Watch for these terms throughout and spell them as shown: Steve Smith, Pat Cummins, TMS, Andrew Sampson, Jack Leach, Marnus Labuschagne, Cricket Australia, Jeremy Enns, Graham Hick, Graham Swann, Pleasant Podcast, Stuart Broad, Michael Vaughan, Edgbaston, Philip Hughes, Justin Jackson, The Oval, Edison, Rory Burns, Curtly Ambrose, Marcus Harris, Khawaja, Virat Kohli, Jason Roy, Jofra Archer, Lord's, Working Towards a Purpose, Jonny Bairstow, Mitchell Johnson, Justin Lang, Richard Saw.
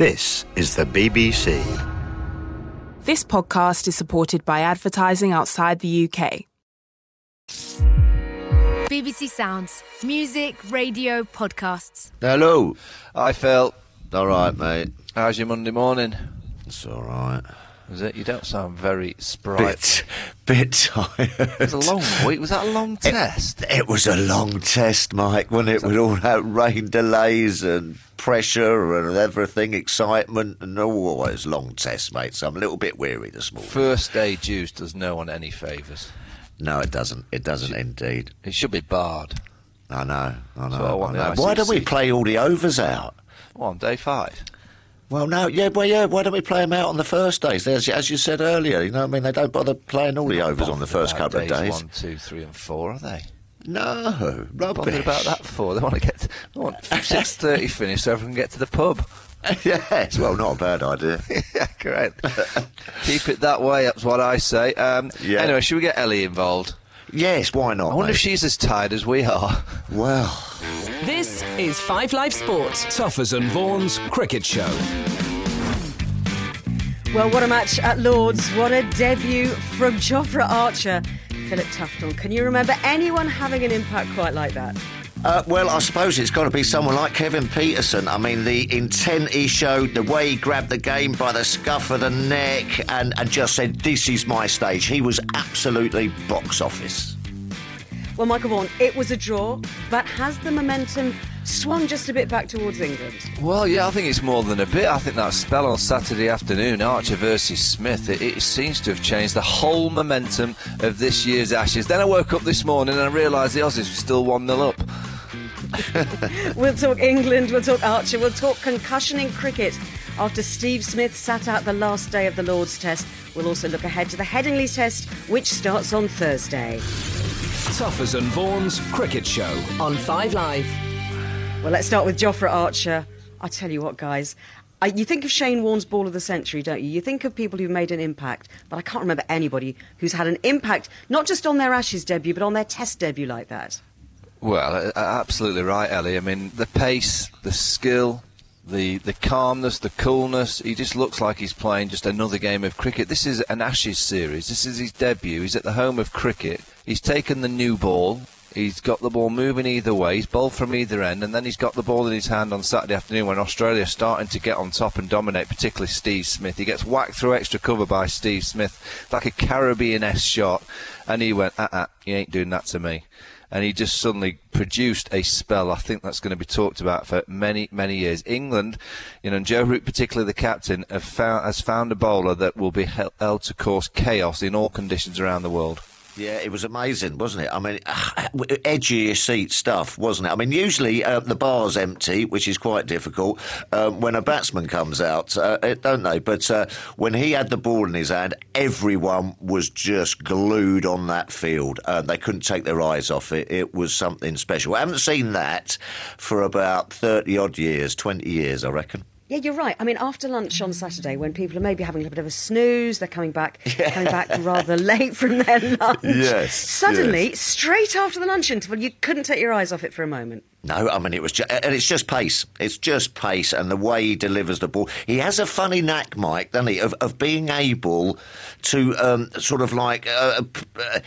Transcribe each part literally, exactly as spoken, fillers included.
This is the B B C. This podcast is supported by advertising outside the U K. B B C Sounds. Music, radio, podcasts. Hello. Hi, Phil. All right, mate. How's your Monday morning? It's all right. Is it? You don't sound very sprite. Bit, bit tired. It was a long week. Was that a long it, test? It was a long test, Mike, wasn't it? With all that rain delays and pressure and everything, excitement and all. It was a long test, mate, so I'm a little bit weary this morning. First day juice does no one any favours. No, it doesn't. It doesn't it should, indeed. It should be barred. I know. I know. So I I know. Why don't we play all the overs out? Well, on day five. Well, no, yeah, well, yeah. Why don't we play them out on the first days? As, as you said earlier, you know what I mean? They don't bother playing all the overs on the first couple of days. One, two, three and four, are they? No, rubbish. Bothered about that for? They want to get to, they want six thirty finish so everyone can get to the pub. Yes, well, not a bad idea. Yeah, correct. Keep it that way, that's what I say. Um, yeah. Anyway, should we get Ellie involved? Yes, why not? I wonder mate? if she's as tired as we are. Well. This is Five Live Sports. Tuffers and Vaughan's cricket show. Well, what a match at Lord's. What a debut from Jofra Archer. Philip Tufnell, can you remember anyone having an impact quite like that? Uh, well, I suppose it's got to be someone like Kevin Pietersen. I mean, the intent he showed, the way he grabbed the game by the scuff of the neck and, and just said, this is my stage. He was absolutely box office. Well, Michael Vaughan, it was a draw, but has the momentum swung just a bit back towards England? Well, yeah, I think it's more than a bit. I think that spell on Saturday afternoon, Archer versus Smith, it, it seems to have changed the whole momentum of this year's Ashes. Then I woke up this morning and I realised the Aussies were still one nil up. We'll talk England, we'll talk Archer, we'll talk concussion in cricket after Steve Smith sat out the last day of the Lord's Test. We'll also look ahead to the Headingley Test, which starts on Thursday. Tuffers and Vaughan's cricket show on Five Live. Well, let's start with Jofra Archer. I tell you what, guys, I, you think of Shane Warne's ball of the century, don't you? You think of people who've made an impact, but I can't remember anybody who's had an impact, not just on their Ashes debut, but on their Test debut like that. Well, absolutely right, Ellie. I mean, the pace, the skill, the the calmness, the coolness. He just looks like he's playing just another game of cricket. This is an Ashes series. This is his debut. He's at the home of cricket. He's taken the new ball. He's got the ball moving either way. He's bowled from either end. And then he's got the ball in his hand on Saturday afternoon when Australia are starting to get on top and dominate, particularly Steve Smith. He gets whacked through extra cover by Steve Smith, like a Caribbean-esque shot. And he went, uh-uh, you ain't doing that to me. And he just suddenly produced a spell. I think that's going to be talked about for many, many years. England, you know, and Joe Root, particularly the captain, have found, has found a bowler that will be held to cause chaos in all conditions around the world. Yeah, it was amazing, wasn't it? I mean, edgy seat stuff, wasn't it? I mean, usually uh, the bar's empty, which is quite difficult um, when a batsman comes out, uh, don't they? But uh, when he had the ball in his hand, everyone was just glued on that field. Uh, they couldn't take their eyes off it. It was something special. I haven't seen that for about thirty-odd years, twenty years, I reckon. Yeah, you're right. I mean, after lunch on Saturday, when people are maybe having a bit of a snooze, they're coming back yeah. coming back rather late from their lunch. Yes. Suddenly, yes. Straight after the lunch interval, you couldn't take your eyes off it for a moment. No, I mean, it was just, and it's just pace. It's just pace and the way he delivers the ball. He has a funny knack, Mike, doesn't he, of, of being able to um, sort of like uh,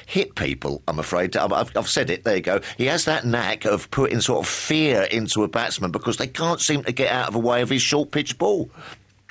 hit people, I'm afraid. I've, I've said it, there you go. He has that knack of putting sort of fear into a batsman because they can't seem to get out of the way of his short pitch ball.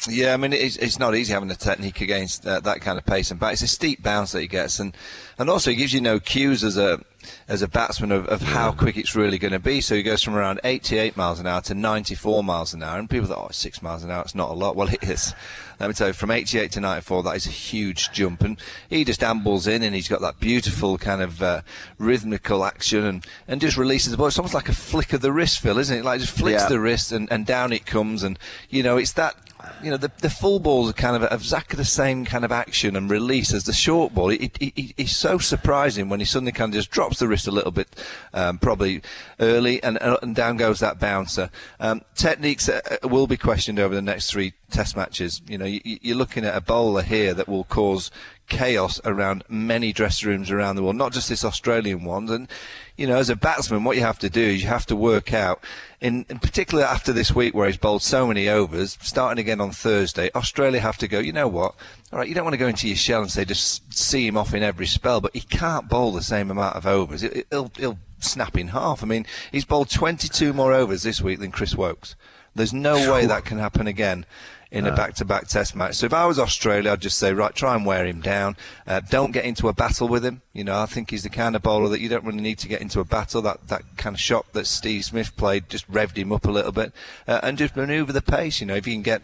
Yeah, I mean, it's, it's not easy having a technique against uh, that kind of pace and bat. It's a steep bounce that he gets, and, and also he gives you no cues as a as a batsman of, of how quick it's really going to be. So he goes from around eighty-eight miles an hour to ninety-four miles an hour, and people thought, oh, six miles an hour, it's not a lot. Well, it is. Let me tell you, from eighty-eight to ninety-four, that is a huge jump, and he just ambles in, and he's got that beautiful kind of uh, rhythmical action, and, and just releases the ball. It's almost like a flick of the wrist, Phil, isn't it? Like just flicks yeah. the wrist, and, and down it comes, and you know, it's that. You know, the, the full balls are kind of exactly the same kind of action and release as the short ball. It, it, it, it's so surprising when he suddenly kind of just drops the wrist a little bit, um, probably early, and, and down goes that bouncer. Um, techniques uh, will be questioned over the next three Test matches. You know, you, you're looking at a bowler here that will cause chaos around many dressing rooms around the world, not just this Australian one. And, you know, as a batsman, what you have to do is you have to work out, in, in particular after this week where he's bowled so many overs, starting again on Thursday, Australia have to go, you know what, all right, you don't want to go into your shell and say just see him off in every spell, but he can't bowl the same amount of overs. It, it'll, it'll snap in half. I mean, he's bowled twenty-two more overs this week than Chris Woakes. There's no way that can happen again in no. a back-to-back test match. So if I was Australia, I'd just say, right, try and wear him down. Uh, don't get into a battle with him. You know, I think he's the kind of bowler that you don't really need to get into a battle. That that kind of shot that Steve Smith played just revved him up a little bit. Uh, and just manoeuvre the pace. You know, if you can get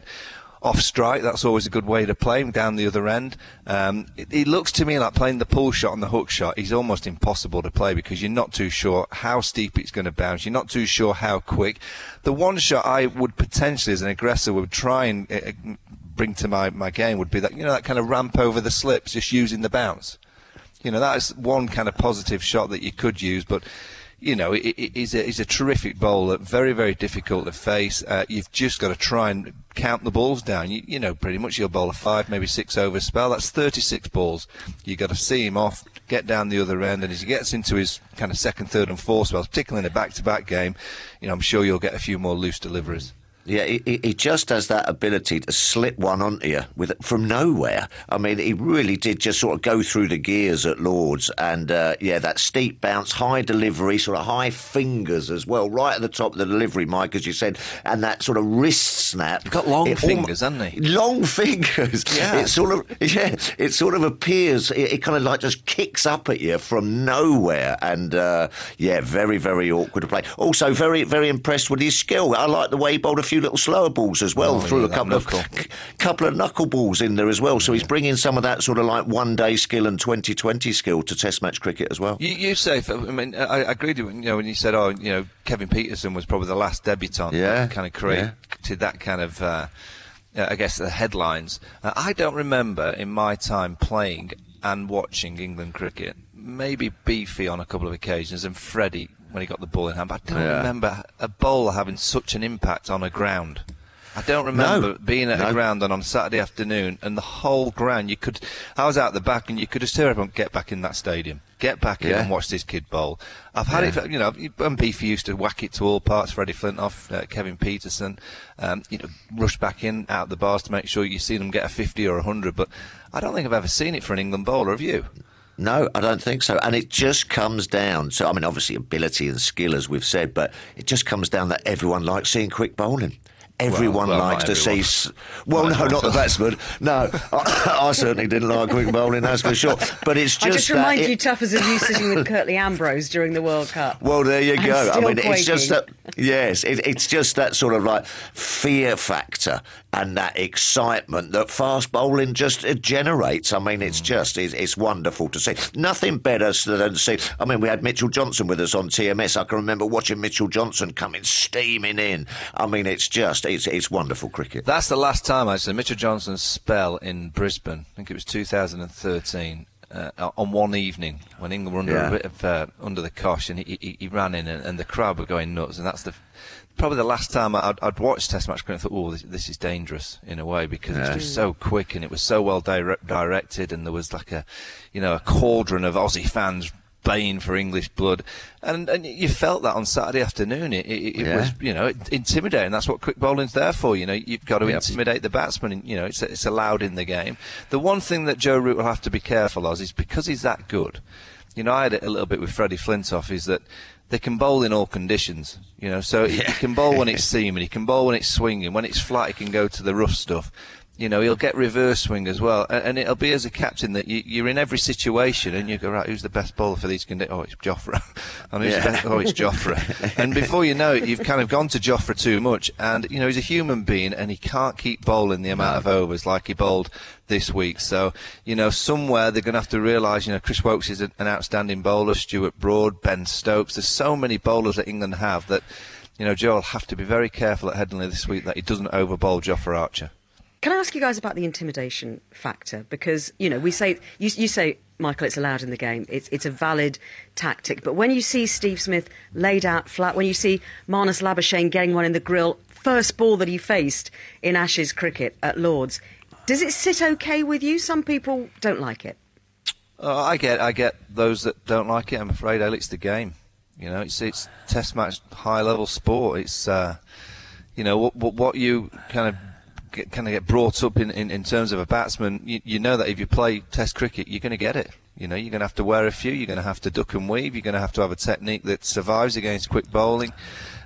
off strike, that's always a good way to play him down the other end. Um, it, it looks to me like playing the pull shot and the hook shot is almost impossible to play because you're not too sure how steep it's going to bounce. You're not too sure how quick. The one shot I would potentially, as an aggressor, would try and uh, bring to my, my game would be that, you know, that kind of ramp over the slips, just using the bounce. You know, that is one kind of positive shot that you could use, but you know, he's a, he's a terrific bowler, very, very difficult to face. Uh, you've just got to try and count the balls down. You, you know, pretty much you'll bowl a five, maybe six over spell. That's thirty-six balls. You've got to see him off, get down the other end, and as he gets into his kind of second, third and fourth spells, particularly in a back-to-back game, you know, I'm sure you'll get a few more loose deliveries. Yeah, he, he just has that ability to slip one onto you with from nowhere. I mean, he really did just sort of go through the gears at Lord's. And, uh, yeah, that steep bounce, high delivery, sort of high fingers as well, right at the top of the delivery, Mike, as you said, and that sort of wrist snap. He's got long it, fingers, almost, hasn't he? Long fingers. Yeah. It sort of, yeah, it sort of appears, it, it kind of like just kicks up at you from nowhere. And, uh, yeah, very, very awkward to play. Also, very, very impressed with his skill. I like the way he bowled a few little slower balls as well, oh, through yeah, a couple knuckle. of c- couple of knuckle balls in there as well. So he's bringing some of that sort of like one day skill and twenty twenty skill to Test match cricket as well. You, you say, I mean, I, I agreed with you, you know, when you said, oh, you know, Kevin Pietersen was probably the last debutant yeah, that kind of created yeah. that kind of, uh, I guess, the headlines. Uh, I don't remember in my time playing and watching England cricket, maybe Beefy on a couple of occasions and Freddie when he got the ball in hand, but I don't yeah. remember a bowler having such an impact on a ground. I don't remember no, being at no. a ground on, on Saturday afternoon, and the whole ground, you could, I was out the back, and you could just hear everyone, get back in that stadium, get back yeah. in and watch this kid bowl. I've had yeah. it, you know, and Beefy used to whack it to all parts, Freddie Flintoff, uh, Kevin Pietersen, um, you know, rush back in, out the bars to make sure you see them get a fifty or a hundred, but I don't think I've ever seen it for an England bowler, have you? No, I don't think so. And it just comes down to, I mean, obviously ability and skill, as we've said, but it just comes down that everyone likes seeing quick bowling. Everyone well, well, likes to everyone. see... Well, not no, everyone. not the batsman. No, I, I certainly didn't like quick bowling, that's for sure. But it's just I just remind it, you, Tuffers, of you sitting with Curtly Ambrose during the World Cup. Well, there you go. I mean, quaking. it's just that... Yes, it, it's just that sort of, like, fear factor and that excitement that fast bowling just uh, generates. I mean, it's just... It's, it's wonderful to see. Nothing better than to see... I mean, we had Mitchell Johnson with us on T M S. I can remember watching Mitchell Johnson coming steaming in. I mean, it's just... It's, it's wonderful cricket. That's the last time I saw Mitchell Johnson's spell in Brisbane. I think it was two thousand thirteen. Uh, on one evening when England were under yeah. a bit of uh, under the cosh, and he, he, he ran in, and, and the crowd were going nuts. And that's the probably the last time I'd, I'd watched Test match cricket and thought, oh, this, this is dangerous in a way, because yeah. it's just so quick and it was so well di- directed, and there was like a, you know, a cauldron of Aussie fans baying for English blood, and and you felt that on Saturday afternoon. It, it, it yeah. was, you know, intimidating. That's what quick bowling's there for. You know, you've got to yep. intimidate the batsman. And, you know, it's it's allowed in the game. The one thing that Joe Root will have to be careful of is, because he's that good. You know, I had it a little bit with Freddie Flintoff, is that they can bowl in all conditions. You know, so yeah. he can bowl when it's seaming, he can bowl when it's swinging, when it's flat, he can go to the rough stuff. You know, he'll get reverse swing as well. And, and it'll be as a captain that you, you're in every situation and you go, right, who's the best bowler for these conditions? Oh, it's Jofra. and who's yeah. the best? Oh, it's Jofra. And before you know it, you've kind of gone to Jofra too much. And, you know, he's a human being and he can't keep bowling the amount of overs like he bowled this week. So, you know, somewhere they're going to have to realise, you know, Chris Woakes is an outstanding bowler, Stuart Broad, Ben Stokes. There's so many bowlers that England have that, you know, Joe will have to be very careful at Headingley this week that he doesn't overbowl Jofra Archer. Can I ask you guys about the intimidation factor? Because, you know, we say, you, you say, Michael, it's allowed in the game. It's it's a valid tactic. But when you see Steve Smith laid out flat, when you see Marnus Labuschagne getting one in the grill, first ball that he faced in Ashes cricket at Lord's, Does it sit okay with you? Some people don't like it. Uh, I get I get those that don't like it, I'm afraid. It's the game. You know, it's it's test match, high-level sport. It's, uh, you know, what, what, what you kind of get, kind of get brought up in, in, in terms of a batsman, you, you know that if you play test cricket, you're going to get it. You know, you're going to have to wear a few, you're going to have to duck and weave, you're going to have to have a technique that survives against quick bowling.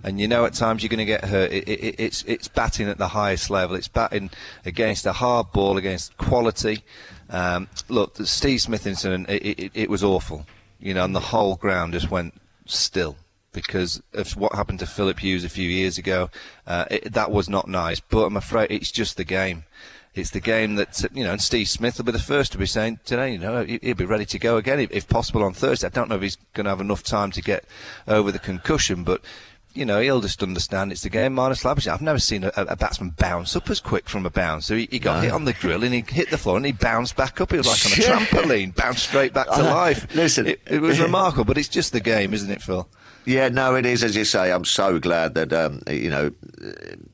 And you know at times you're going to get hurt. It, it, it's it's batting at the highest level. It's batting against a hard ball, against quality. Um, look, the Steve Smith incident, it, it, it was awful. You know, and the whole ground just went still because of what happened to Philip Hughes a few years ago. Uh, it, that was not nice. But I'm afraid it's just the game. It's the game that, you know, and Steve Smith will be the first to be saying today, you know, he'll be ready to go again if, if possible on Thursday. I don't know if he's going to have enough time to get over the concussion, but you know, he'll just understand it's the game. Marnus Labuschagne, I've never seen a, a batsman bounce up as quick from a bounce. So he, he got no. hit on the grill and he hit the floor and he bounced back up. He was like on a trampoline, bounced straight back to life. Listen, it, it was remarkable, but it's just the game, isn't it, Phil? Yeah, no, it is, as you say. I'm so glad that, um, you know,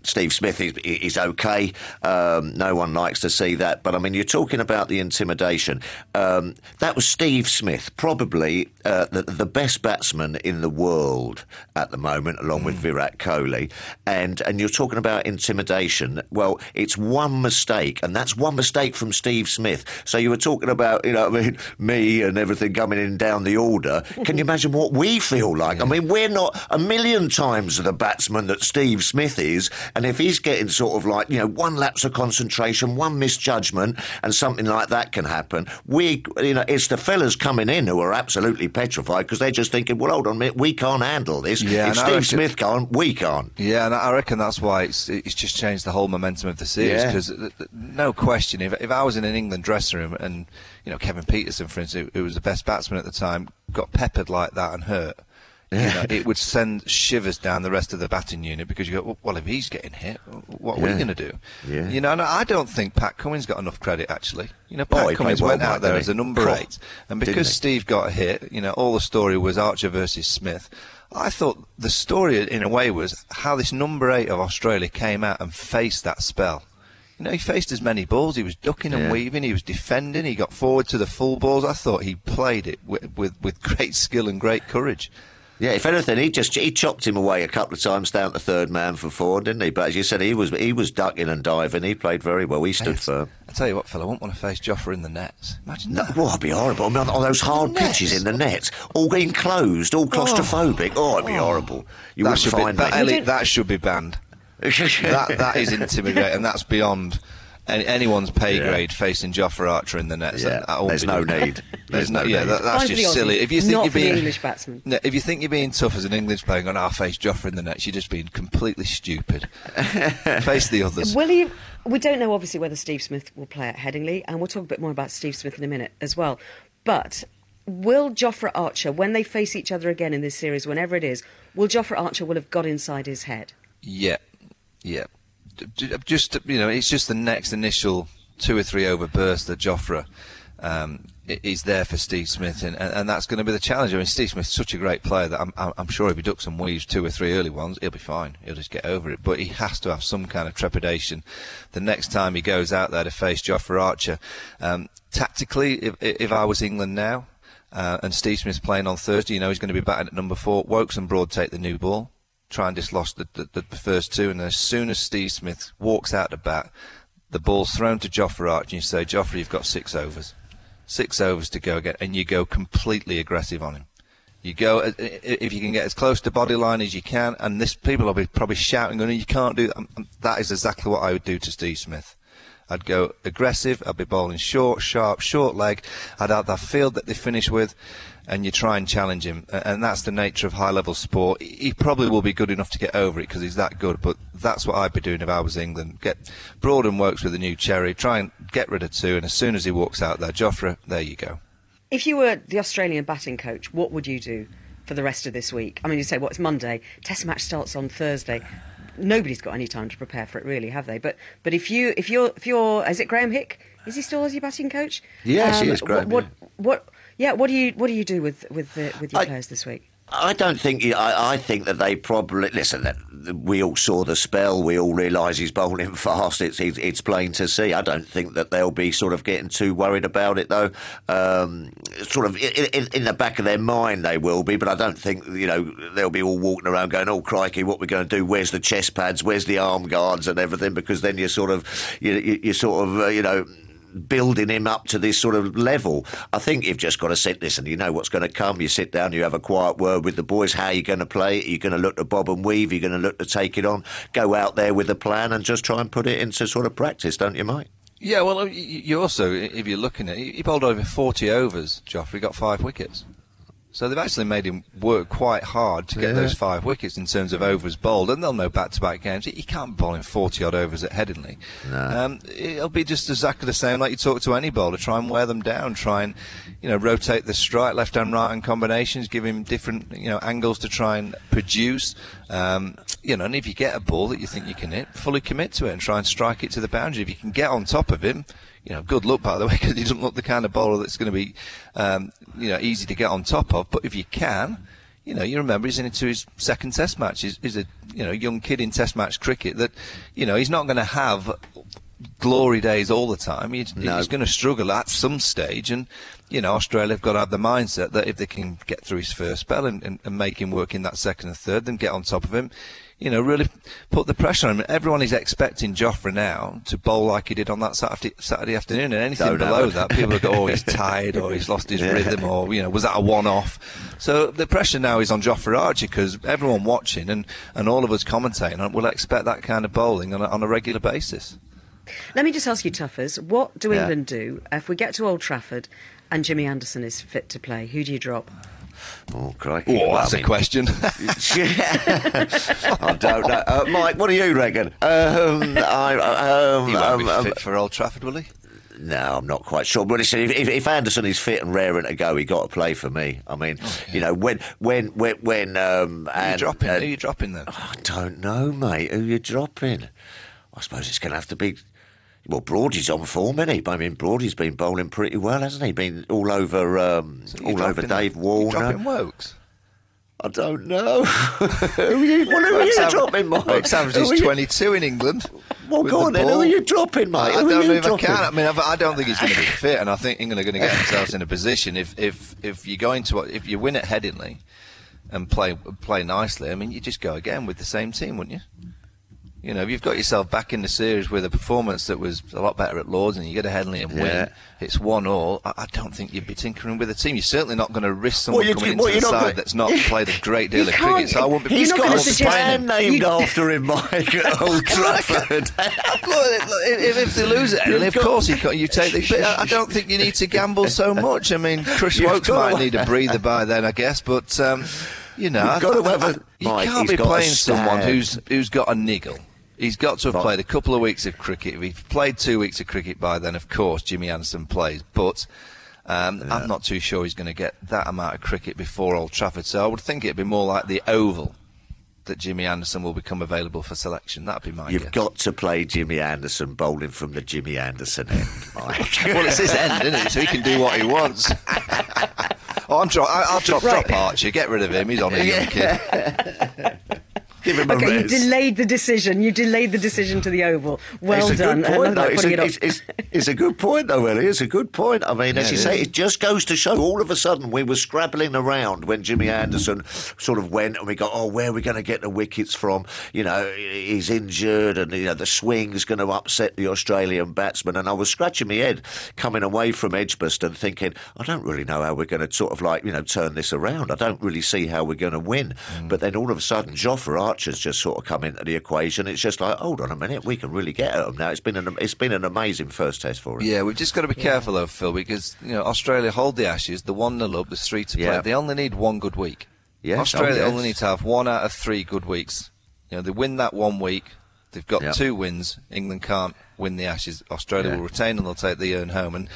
Steve Smith is, is okay. Um, no one likes to see that. But, I mean, you're talking about the intimidation. Um, that was Steve Smith, probably uh, the, the best batsman in the world at the moment, along mm. with Virat Kohli. And, and you're talking about intimidation. Well, it's one mistake, and that's one mistake from Steve Smith. So you were talking about, you know, I mean, me and everything coming in down the order. Can you imagine what we feel like? I mean, we're not a million times the batsman that Steve Smith is, and if he's getting sort of like, you know, one lapse of concentration, one misjudgment, and something like that can happen, we, you know, it's the fellas coming in who are absolutely petrified because they're just thinking, well, hold on a minute, we can't handle this. Yeah, if Steve reckon, Smith can't, we can't. Yeah, and I reckon that's why it's it's just changed the whole momentum of the series because yeah. no question, if if I was in an England dressing room and, you know, Kevin Pietersen, for instance, who was the best batsman at the time, got peppered like that and hurt, you know, it would send shivers down the rest of the batting unit because you go, well, if he's getting hit, what are yeah. we going to do? Yeah. You know, and I don't think Pat Cummins got enough credit, actually. You know, Pat oh, Cummins well went out there as a number cool. eight. And because Steve got hit, you know, all the story was Archer versus Smith. I thought the story, in a way, was how this number eight of Australia came out and faced that spell. You know, he faced as many balls. He was ducking and yeah. weaving. He was defending. He got forward to the full balls. I thought he played it with, with, with great skill and great courage. Yeah, if anything, he just he chopped him away a couple of times down the third man for four, didn't he? But as you said, he was he was ducking and diving. He played very well. He stood hey, firm. I tell you what, Phil, I wouldn't want to face Jofra in the nets. Imagine that. No, well, it'd be horrible. I mean, on those hard pitches in the nets, all enclosed, all claustrophobic. Oh, oh it'd be oh. horrible. You that wouldn't find be, that. Ellie, that should be banned. that that is intimidating. And that's beyond anyone's pay grade yeah. facing Jofra Archer in the nets. Yeah. That, that there's no difficult. need. There's, there's no. Yeah, need. That, that's Why just silly. If you think you're being English batsman, no, if you think you're being tough as an English player, going, "I'll face Jofra in the nets," you're just being completely stupid. Face the others. Will he? We don't know obviously whether Steve Smith will play at Headingley, and we'll talk a bit more about Steve Smith in a minute as well. But will Jofra Archer, when they face each other again in this series, whenever it is, will Jofra Archer will have got inside his head? Yeah. Yeah. Just, you know, it's just the next initial two or three over burst that Jofra um, is there for Steve Smith, and, and that's going to be the challenge. I mean, Steve Smith's such a great player that I'm, I'm sure if he ducks and weaves two or three early ones, he'll be fine. He'll just get over it. But he has to have some kind of trepidation the next time he goes out there to face Jofra Archer. Um, tactically, if, if I was England now uh, and Steve Smith's playing on Thursday, you know, he's going to be batting at number four. Woakes and Broad take the new ball. Try and dislodge the, the, the first two, and as soon as Steve Smith walks out the bat, the ball's thrown to Jofra Archer, and you say, Jofra, you've got six overs. Six overs to go again, and you go completely aggressive on him. You go, if you can get as close to body line as you can, and this people will be probably shouting, you can't do that. That is exactly what I would do to Steve Smith. I'd go aggressive, I'd be bowling short, sharp, short leg, I'd have that field that they finish with, and you try and challenge him. And that's the nature of high-level sport. He probably will be good enough to get over it because he's that good, but that's what I'd be doing if I was England. Get Broad and Woakes with a new cherry, try and get rid of two, and as soon as he walks out there, Jofra, there you go. If you were the Australian batting coach, what would you do for the rest of this week? I mean, you say, well, it's Monday, Test match starts on Thursday. Nobody's got any time to prepare for it, really, have they? But but if you if you're if you're is it Graham Hick? Is he still Aussie batting coach? Yes, um, he is Graham. What, yeah. what what yeah? What do you what do you do with with the, with your I, players this week? I don't think. I, I think that they probably listen. That we all saw the spell. We all realise he's bowling fast. It's it's plain to see. I don't think that they'll be sort of getting too worried about it though. Um, sort of in, in the back of their mind they will be, but I don't think you know they'll be all walking around going, "Oh crikey, what we're going to do? Where's the chest pads? Where's the arm guards and everything?" Because then you're sort of you you sort of uh, you know. building him up to this sort of level. I think you've just got to sit, listen, you know what's going to come. You sit down, you have a quiet word with the boys. How are you going to play it? Are you going to look to bob and weave? Are you going to look to take it on? Go out there with a plan and just try and put it into sort of practice, don't you, Mike? Yeah, well, you also, if you're looking at it, he bowled over forty overs, Jofra, got five wickets. So they've actually made him work quite hard to get yeah. those five wickets in terms of overs bowled, and they'll know back-to-back games. He can't bowl in forty-odd overs at Headingley. No. Um, it'll be just exactly the same like you talk to any bowler. Try and wear them down. Try and, you know, rotate the strike, left and right and combinations, give him different, you know, angles to try and produce. Um, you know, and if you get a ball that you think you can hit, fully commit to it and try and strike it to the boundary. If you can get on top of him, you know, good luck, by the way, because he doesn't look the kind of bowler that's going to be, um, you know, easy to get on top of. But if you can, you know, you remember he's into his second Test match. He's, he's a, you know, young kid in Test match cricket that, you know, he's not going to have glory days all the time. He's, no. he's going to struggle at some stage. And, you know, Australia have got to have the mindset that if they can get through his first spell and, and, and make him work in that second and third, then get on top of him. You know, really put the pressure on him. Everyone is expecting Jofra now to bowl like he did on that Saturday, Saturday afternoon, and anything Don't below that, people go, "Oh, he's tired," or "He's lost his yeah. rhythm," or you know, "Was that a one-off?" So the pressure now is on Jofra Archer because everyone watching and, and all of us commentating on will expect that kind of bowling on a, on a regular basis. Let me just ask you, Tuffers, what do yeah. England do if we get to Old Trafford and Jimmy Anderson is fit to play? Who do you drop? Oh, crikey. Oh, well, that's I mean, a question. I don't know. Uh, Mike, what do you reckon? Um, I, um, he won't um, be um, fit for Old Trafford, will he? No, I'm not quite sure. But listen, if, if Anderson is fit and raring to go, he got to play for me. I mean, oh, yeah. you know, when when when when um, who and, you dropping? Uh, who are you dropping then? Oh, I don't know, mate. Who are you dropping? I suppose it's going to have to be. Well, Broadie's on form, isn't he? I mean, Broadie's been bowling pretty well, hasn't he? Been all over, um, so all over Dave Warner. Dropping Woakes? I don't know. who are you, well, who are you Woakes dropping, mate? Woakes averages you... twenty-two in England. Well, go on the then. Who are you dropping, mate? I, I don't know if dropping? I can. I mean, I don't think he's going to be fit, and I think England are going to get themselves in a position if if if you're going to if you win at Headingley and play play nicely. I mean, you just go again with the same team, wouldn't you? You know, if you've got yourself back in the series with a performance that was a lot better at Lord's and you get a Headingley and yeah. win, it's one all, I, I don't think you'd be tinkering with the team. You're certainly not going to risk someone well, coming well, into the side gonna, that's not played a great deal of cricket. So I wouldn't be he's got a stand named you, after him, Mike, at Old Trafford. if, if they lose it, Headingley, of course he can, you take the... But I, I don't think you need to gamble so much. I mean, Chris Woakes might one. need a breather by then, I guess, but... Um, You know, I, I, I, you Mike, can't be playing someone who's who's got a niggle. He's got to have played a couple of weeks of cricket. If he's played two weeks of cricket by then, of course, Jimmy Anderson plays. But um, yeah. I'm not too sure he's going to get that amount of cricket before Old Trafford. So I would think it'd be more like the Oval that Jimmy Anderson will become available for selection. That'd be my You've guess. got to play Jimmy Anderson bowling from the Jimmy Anderson end, Mike. Well, it's his end, isn't it? So he can do what he wants. Oh, I'm dro- I'll drop, right. drop Archer. Get rid of him. He's on a young kid. Give him a okay, rest. You delayed the decision. You delayed the decision to the Oval. Well it's done. A point, though. It's, a, it's, it's, it's a good point, though, Ellie. It's a good point. I mean, yeah, as you say, is. it just goes to show. All of a sudden, we were scrabbling around when Jimmy Anderson sort of went, and we go, "Oh, where are we going to get the wickets from? You know, he's injured, and you know the swing's going to upset the Australian batsman." And I was scratching my head coming away from Edgbaston, thinking, "I don't really know how we're going to sort of like you know turn this around. I don't really see how we're going to win." Mm. But then all of a sudden, Jofra Archer has just sort of come into the equation. It's just like, hold on a minute, we can really get at them now. It's been an it's been an amazing first Test for him. Yeah, we've just got to be yeah. careful though, Phil, because you know Australia hold the Ashes, the one nil up, the three to play. Yeah. They only need one good week. Yeah, Australia oh, yes. only need to have one out of three good weeks. You know, they win that one week, they've got yeah. two wins. England can't win the Ashes. Australia yeah. will retain and they'll take the urn home. And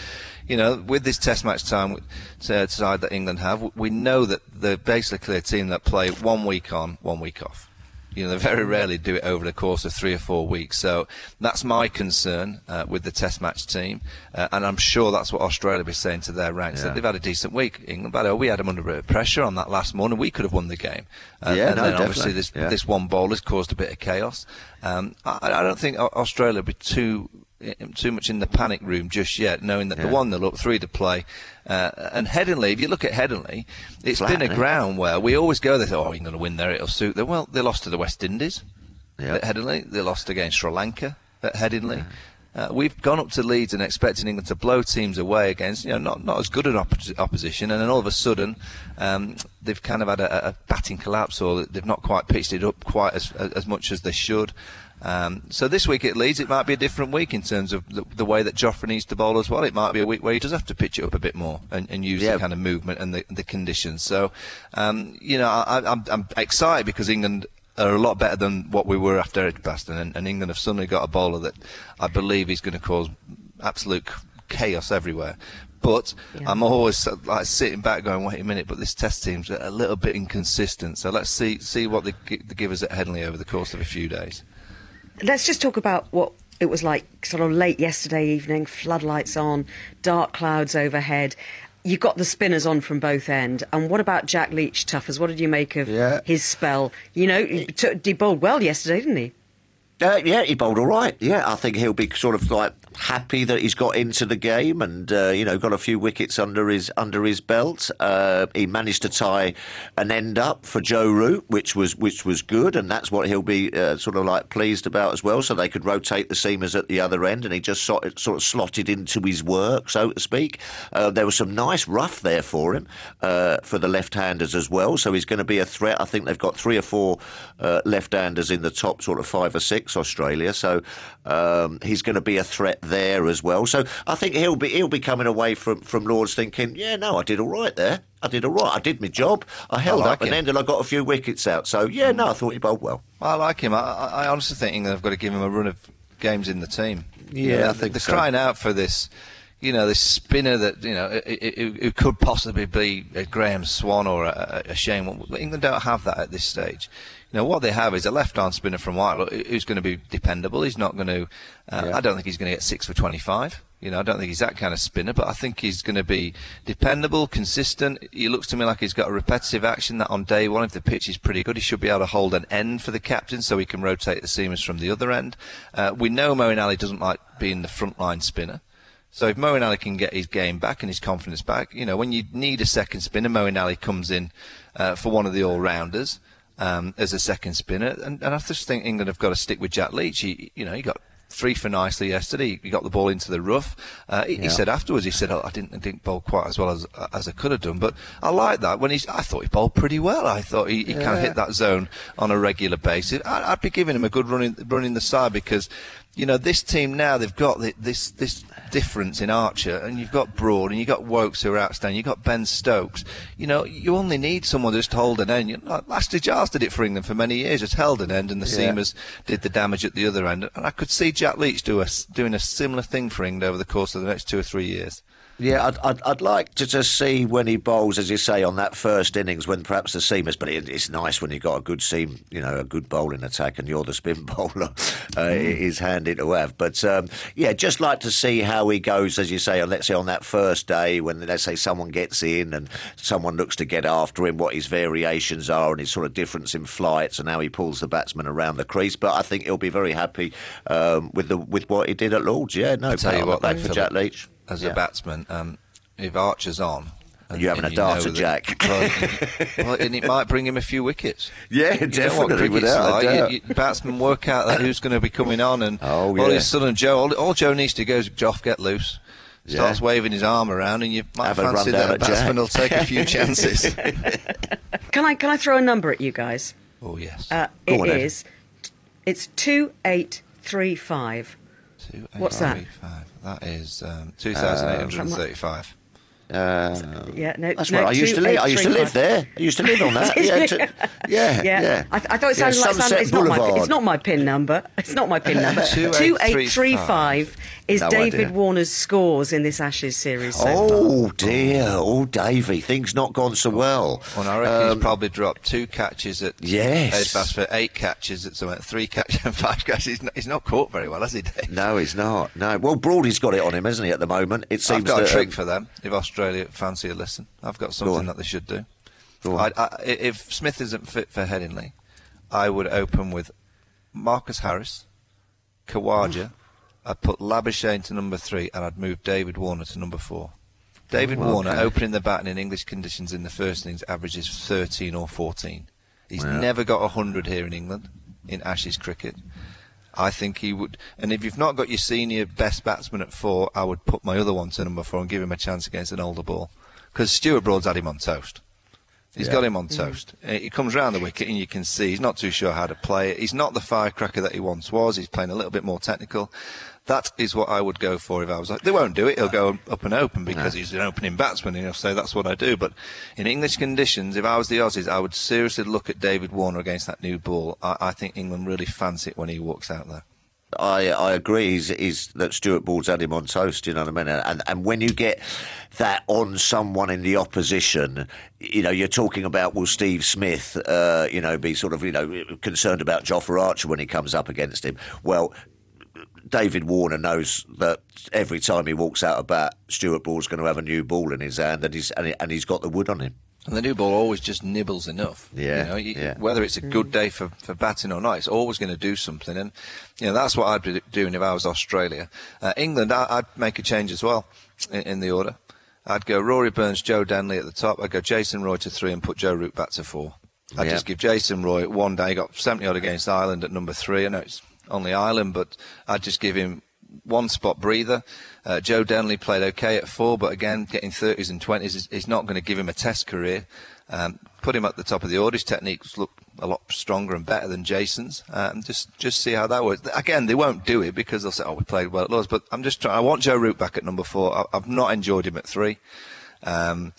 you know, with this Test match time side that England have, we know that they're basically a team that play one week on, one week off. You know, they very rarely do it over the course of three or four weeks. So that's my concern uh, with the Test match team. Uh, and I'm sure that's what Australia will be saying to their ranks, yeah. that they've had a decent week. England, but oh, we had them under a bit of pressure on that last morning. We could have won the game. Uh, yeah, and no, then obviously this, yeah. this one bowler's caused a bit of chaos. Um, I, I don't think Australia will be too... too much in the panic room just yet, knowing that yeah. the one they're up, three to play. Uh, and Headingley, if you look at Headingley, it's Flat, been a ground it? where we always go, they say, oh, you're going to win there, it'll suit them. Well, they lost to the West Indies yep. at Headingley. They lost against Sri Lanka at Headingley. Yeah. Uh, we've gone up to Leeds and expecting England to blow teams away against, you know, not, not as good an opp- opposition. And then all of a sudden, um, they've kind of had a, a batting collapse, or they've not quite pitched it up quite as, as much as they should. Um, so this week at Leeds, it might be a different week in terms of the, the way that Jofra needs to bowl as well. It might be a week where he does have to pitch it up a bit more and, and use yeah. the kind of movement and the, the conditions. So, um, you know, I, I'm, I'm excited because England are a lot better than what we were after Edgbaston, and, and England have suddenly got a bowler that I believe is going to cause absolute chaos everywhere. But yeah. I'm always like sitting back going, wait a minute, but this Test team's a little bit inconsistent. So let's see see what they, they give us at Headingley over the course of a few days. Let's just talk about what it was like sort of late yesterday evening, floodlights on, dark clouds overhead. You got the spinners on from both ends. And what about Jack Leach, Tuffers? What did you make of yeah. his spell? You know, he, t- he bowled well yesterday, didn't he? Uh, yeah, he bowled all right. Yeah, I think he'll be sort of like happy that he's got into the game and, uh, you know, got a few wickets under his under his belt. Uh, he managed to tie an end up for Joe Root, which was which was good, and that's what he'll be uh, sort of like pleased about as well, so they could rotate the seamers at the other end, and he just sort of, sort of slotted into his work, so to speak. Uh, there was some nice rough there for him, uh, for the left-handers as well, so he's going to be a threat. I think they've got three or four uh, left-handers in the top sort of five or six, Australia, so um, he's going to be a threat there as well. So I think he'll be he'll be coming away from, from Lord's thinking, yeah, no, I did all right there. I did all right. I did my job. I held I like up an end and I got a few wickets out. So, yeah, no, I thought he bowled well. I like him. I, I honestly think England have got to give him a run of games in the team. Yeah, yeah I think they're so. crying out for this. You know, this spinner that, you know, it, it, it could possibly be a Graham Swann or a, a Shane. England don't have that at this stage. You know, what they have is a left-arm spinner from Whitelaw who's going to be dependable. He's not going to, uh, yeah. I don't think he's going to get six for twenty-five. You know, I don't think he's that kind of spinner, but I think he's going to be dependable, consistent. He looks to me like he's got a repetitive action that on day one, if the pitch is pretty good, he should be able to hold an end for the captain so he can rotate the seamers from the other end. Uh, we know Moeen Ali doesn't like being the front-line spinner. So if Moeen Ali can get his game back and his confidence back, you know, when you need a second spinner, Moeen Ali comes in uh, for one of the all-rounders um, as a second spinner. And, and I just think England have got to stick with Jack Leach. He, you know, he got three for nicely yesterday. He got the ball into the rough. Uh, he, yeah. he said afterwards, he said, oh, I didn't I didn't bowl quite as well as as I could have done. But I like that. When he's, I thought he bowled pretty well. I thought he, he yeah. kind of hit that zone on a regular basis. I, I'd be giving him a good run in, run in the side because... You know, this team now, they've got this this difference in Archer, and you've got Broad, and you've got Woakes who are outstanding, you've got Ben Stokes. You know, you only need someone just to hold an end. You know, Ashley Giles did it for England for many years, just held an end, and the yeah. seamers did the damage at the other end. And I could see Jack Leach do a, doing a similar thing for England over the course of the next two or three years. Yeah, I'd, I'd I'd like to just see when he bowls, as you say, on that first innings when perhaps the seamers. But it, it's nice when you've got a good seam, you know, a good bowling attack, and you're the spin bowler. Uh, it is handy to have. But um, yeah, just like to see how he goes, as you say, on let's say on that first day when let's say someone gets in and someone looks to get after him, what his variations are and his sort of difference in flights and how he pulls the batsman around the crease. But I think he'll be very happy um, with the with what he did at Lord's. Yeah, no, I'll tell you what, for Jack Leach. As yeah. a batsman, um, if Archer's on... And, You're having and a you data, that, Jack. Well, well, and it might bring him a few wickets. Yeah, you definitely. Without like. you, you, batsman work out that who's going to be coming on. And oh, all yeah. his son and Joe, all, all Joe needs to go is, Joff, get loose. Starts yeah. waving his arm around, and you might have fancy that a batsman Jack. will take a few chances. Can I, can I throw a number at you guys? Oh, yes. Uh, it on, is. It's two eight three five. two eight three five. What's that? That is um, two thousand eight hundred thirty-five. Uh, uh, yeah, no, that's no, where I used to live. I used to live there. I used to live on that. yeah, to, yeah, yeah, yeah. I, th- I thought it sounded yeah, like sounded, it's, not my, it's not my pin number. It's not my pin number. two eight three five is no David idea. Warner's scores in this Ashes series so oh, far. dear. Oh, Davey. Things not gone so well. Well, I reckon um, he's probably dropped two catches at yes. Edgbaston, eight catches at something, three catches and five catches. He's not, he's not caught very well, has he, Dave? No, he's not. No. Well, Broadie's got it on him, hasn't he, at the moment? It seems I've got that, a trick um, for them, if Australia fancy a listen. I've got something that they should do. I, I, if Smith isn't fit for Headingley, I would open with Marcus Harris, Khawaja. Ooh. I'd put Labuschagne to number three, and I'd move David Warner to number four. David well, Warner, okay. opening the batting in English conditions in the first innings, averages thirteen or fourteen. He's wow. never got one hundred here in England in Ashes cricket. I think he would... And if you've not got your senior best batsman at four, I would put my other one to number four and give him a chance against an older ball. Because Stuart Broad's had him on toast. He's yeah. got him on toast. Mm. He comes round the wicket and you can see he's not too sure how to play it. He's not the firecracker that he once was. He's playing a little bit more technical. That is what I would go for if I was like, they won't do it. He'll go up and open because no. he's an opening batsman and he'll say that's what I do. But in English conditions, if I was the Aussies, I would seriously look at David Warner against that new ball. I, I think England really fancy it when he walks out there. I, I agree he's, he's, that Stuart Broad's had him on toast, you know what I mean? And, and when you get that on someone in the opposition, you know, you're talking about, will Steve Smith, uh, you know, be sort of, you know, concerned about Jofra Archer when he comes up against him? Well, David Warner knows that every time he walks out of bat, Stuart Broad's going to have a new ball in his hand and he's, and, he, and he's got the wood on him. And the new ball always just nibbles enough. Yeah, you know, you, yeah. Whether it's a good day for, for batting or not, it's always going to do something. And, you know, that's what I'd be doing if I was Australia. Uh, England, I, I'd make a change as well in, in the order. I'd go Rory Burns, Joe Denly at the top. I'd go Jason Roy to three and put Joe Root back to four. I'd yeah. just give Jason Roy one day. He got seventy-odd against Ireland at number three. I know it's only Ireland, but I'd just give him one spot breather. Uh, Joe Denly played okay at four, but again, getting thirties and twenties is, is not going to give him a test career. Um, put him at the top of the order. His techniques look a lot stronger and better than Jason's. Um, just just see how that works. Again, they won't do it because they'll say, oh, we played well at Lord's. But I'm just trying. I want Joe Root back at number four. I, I've not enjoyed him at three. Um,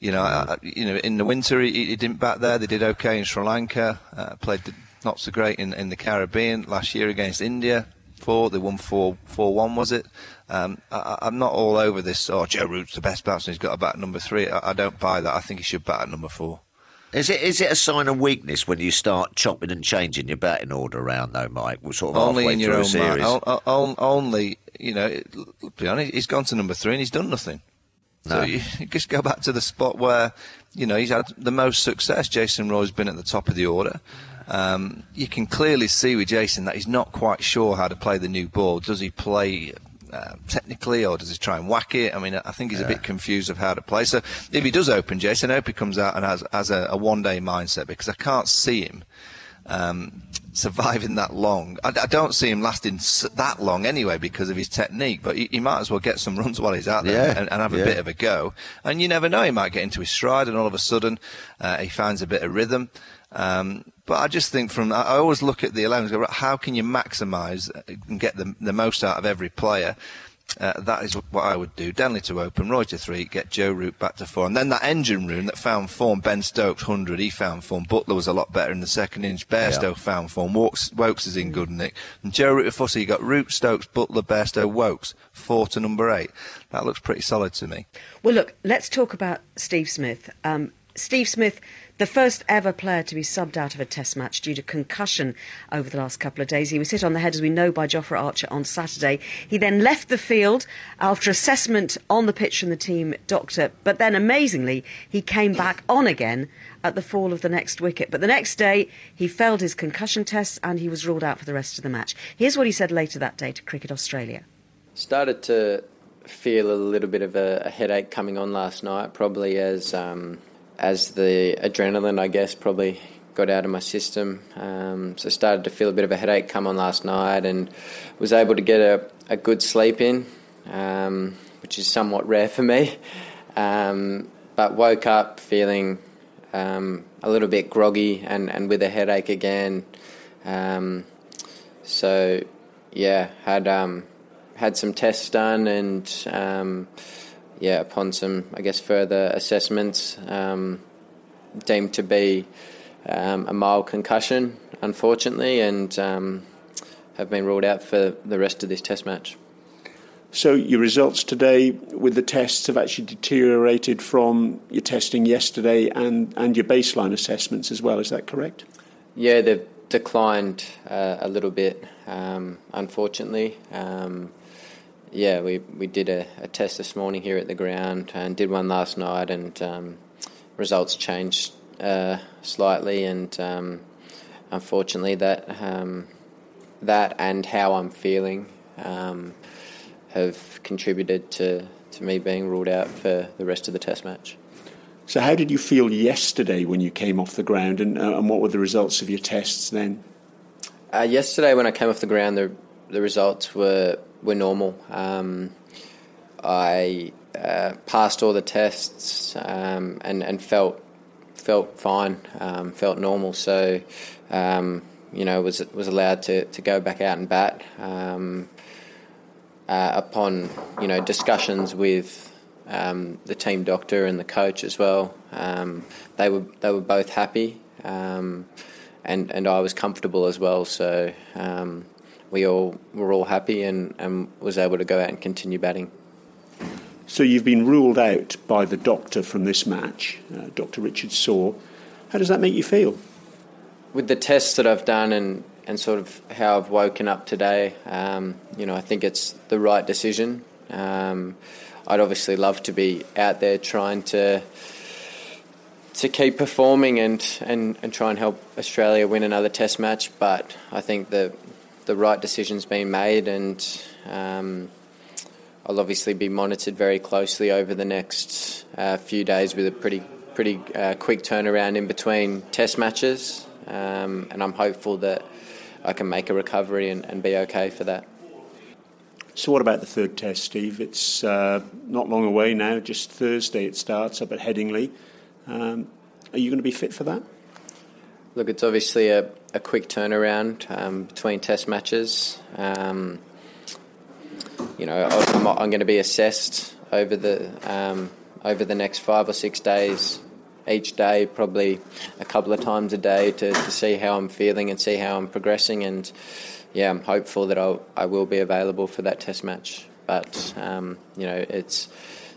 you know, I, you know, in the winter, he, he didn't bat there. They did okay in Sri Lanka. Uh, played the, not so great in, in the Caribbean last year against India. Four, they won four, four one, was it? Um, I, I'm not all over this. Oh, Joe Root's the best batsman. He's got a bat at number three. I, I don't buy that. I think he should bat at number four. Is it is it a sign of weakness when you start chopping and changing your batting order around, though, Mike? We're sort of only halfway in your own series. O- o- o- only, you know, it, be honest, he's gone to number three and he's done nothing. No. So you, you just go back to the spot where, you know, he's had the most success. Jason Roy's been at the top of the order. Um, you can clearly see with Jason that he's not quite sure how to play the new ball. Does he play uh, technically or does he try and whack it? I mean, I think he's yeah. a bit confused of how to play. So if he does open, Jason, I hope he comes out and has, has a, a one-day mindset because I can't see him um, surviving that long. I, I don't see him lasting that long anyway because of his technique, but he, he might as well get some runs while he's out there yeah. and, and have a yeah. bit of a go. And you never know, he might get into his stride and all of a sudden uh, he finds a bit of rhythm. Um, but I just think from, I always look at the eleven, go, how can you maximise and get the, the most out of every player? Uh, that is what I would do. Denley to open, Roy to three, get Joe Root back to four. And then that engine room that found form, Ben Stokes, one hundred, he found form. Butler was a lot better in the second innings. Bairstow yeah. found form. Woakes, Woakes is in good nick. And Joe Root to four, so you got Root, Stokes, Butler, Bairstow, Woakes, four to number eight. That looks pretty solid to me. Well, look, let's talk about Steve Smith. Um, Steve Smith, the first ever player to be subbed out of a test match due to concussion over the last couple of days. He was hit on the head, as we know, by Jofra Archer on Saturday. He then left the field after assessment on the pitch from the team doctor. But then, amazingly, he came back on again at the fall of the next wicket. But the next day, he failed his concussion tests and he was ruled out for the rest of the match. Here's what he said later that day to Cricket Australia. Started to feel a little bit of a, a headache coming on last night, probably as... Um as the adrenaline, I guess, probably got out of my system. Um, so started to feel a bit of a headache come on last night and was able to get a, a good sleep in, um, which is somewhat rare for me. Um, but woke up feeling um, a little bit groggy and, and with a headache again. Um, so, yeah, had um, had some tests done and... Um, yeah, upon some, I guess, further assessments, um, deemed to be um, a mild concussion, unfortunately, and um, have been ruled out for the rest of this test match. So your results today with the tests have actually deteriorated from your testing yesterday and, and your baseline assessments as well, is that correct? Yeah, they've declined uh, a little bit, um, unfortunately. Um, yeah, we, we did a, a test this morning here at the ground and did one last night, and um, results changed uh, slightly, and um, unfortunately that, um, that and how I'm feeling Um, have contributed to, to me being ruled out for the rest of the Test match. So how did you feel yesterday when you came off the ground, and, uh, and what were the results of your tests then? Uh, yesterday when I came off the ground, the the results were, were normal. Um, I uh, passed all the tests um, and, and felt felt fine, um, felt normal. So, um, you know, was was allowed to, to go back out and bat. Um Uh, upon, you know, discussions with um, the team doctor and the coach as well, um, they were they were both happy, um, and and I was comfortable as well. So um, we all were all happy and, and was able to go out and continue batting. So you've been ruled out by the doctor from this match, uh, Doctor Richard Saw. How does that make you feel? With the tests that I've done and. and sort of how I've woken up today, um, you know, I think it's the right decision. Um, I'd obviously love to be out there trying to to keep performing and, and, and try and help Australia win another Test match, but I think the the right decision's been made, and um, I'll obviously be monitored very closely over the next uh, few days with a pretty pretty uh, quick turnaround in between Test matches, um, and I'm hopeful that I can make a recovery and, and be okay for that. So what about the third test, Steve? It's uh, not long away now, just Thursday it starts up at Headingley. Um, are you going to be fit for that? Look, it's obviously a, a quick turnaround um, between test matches. Um, you know, I'm, I'm going to be assessed over the um, over the next five or six days each day, probably a couple of times a day, to, to see how I'm feeling and see how I'm progressing, and yeah, I'm hopeful that I'll, I will be available for that test match, but um, you know, it's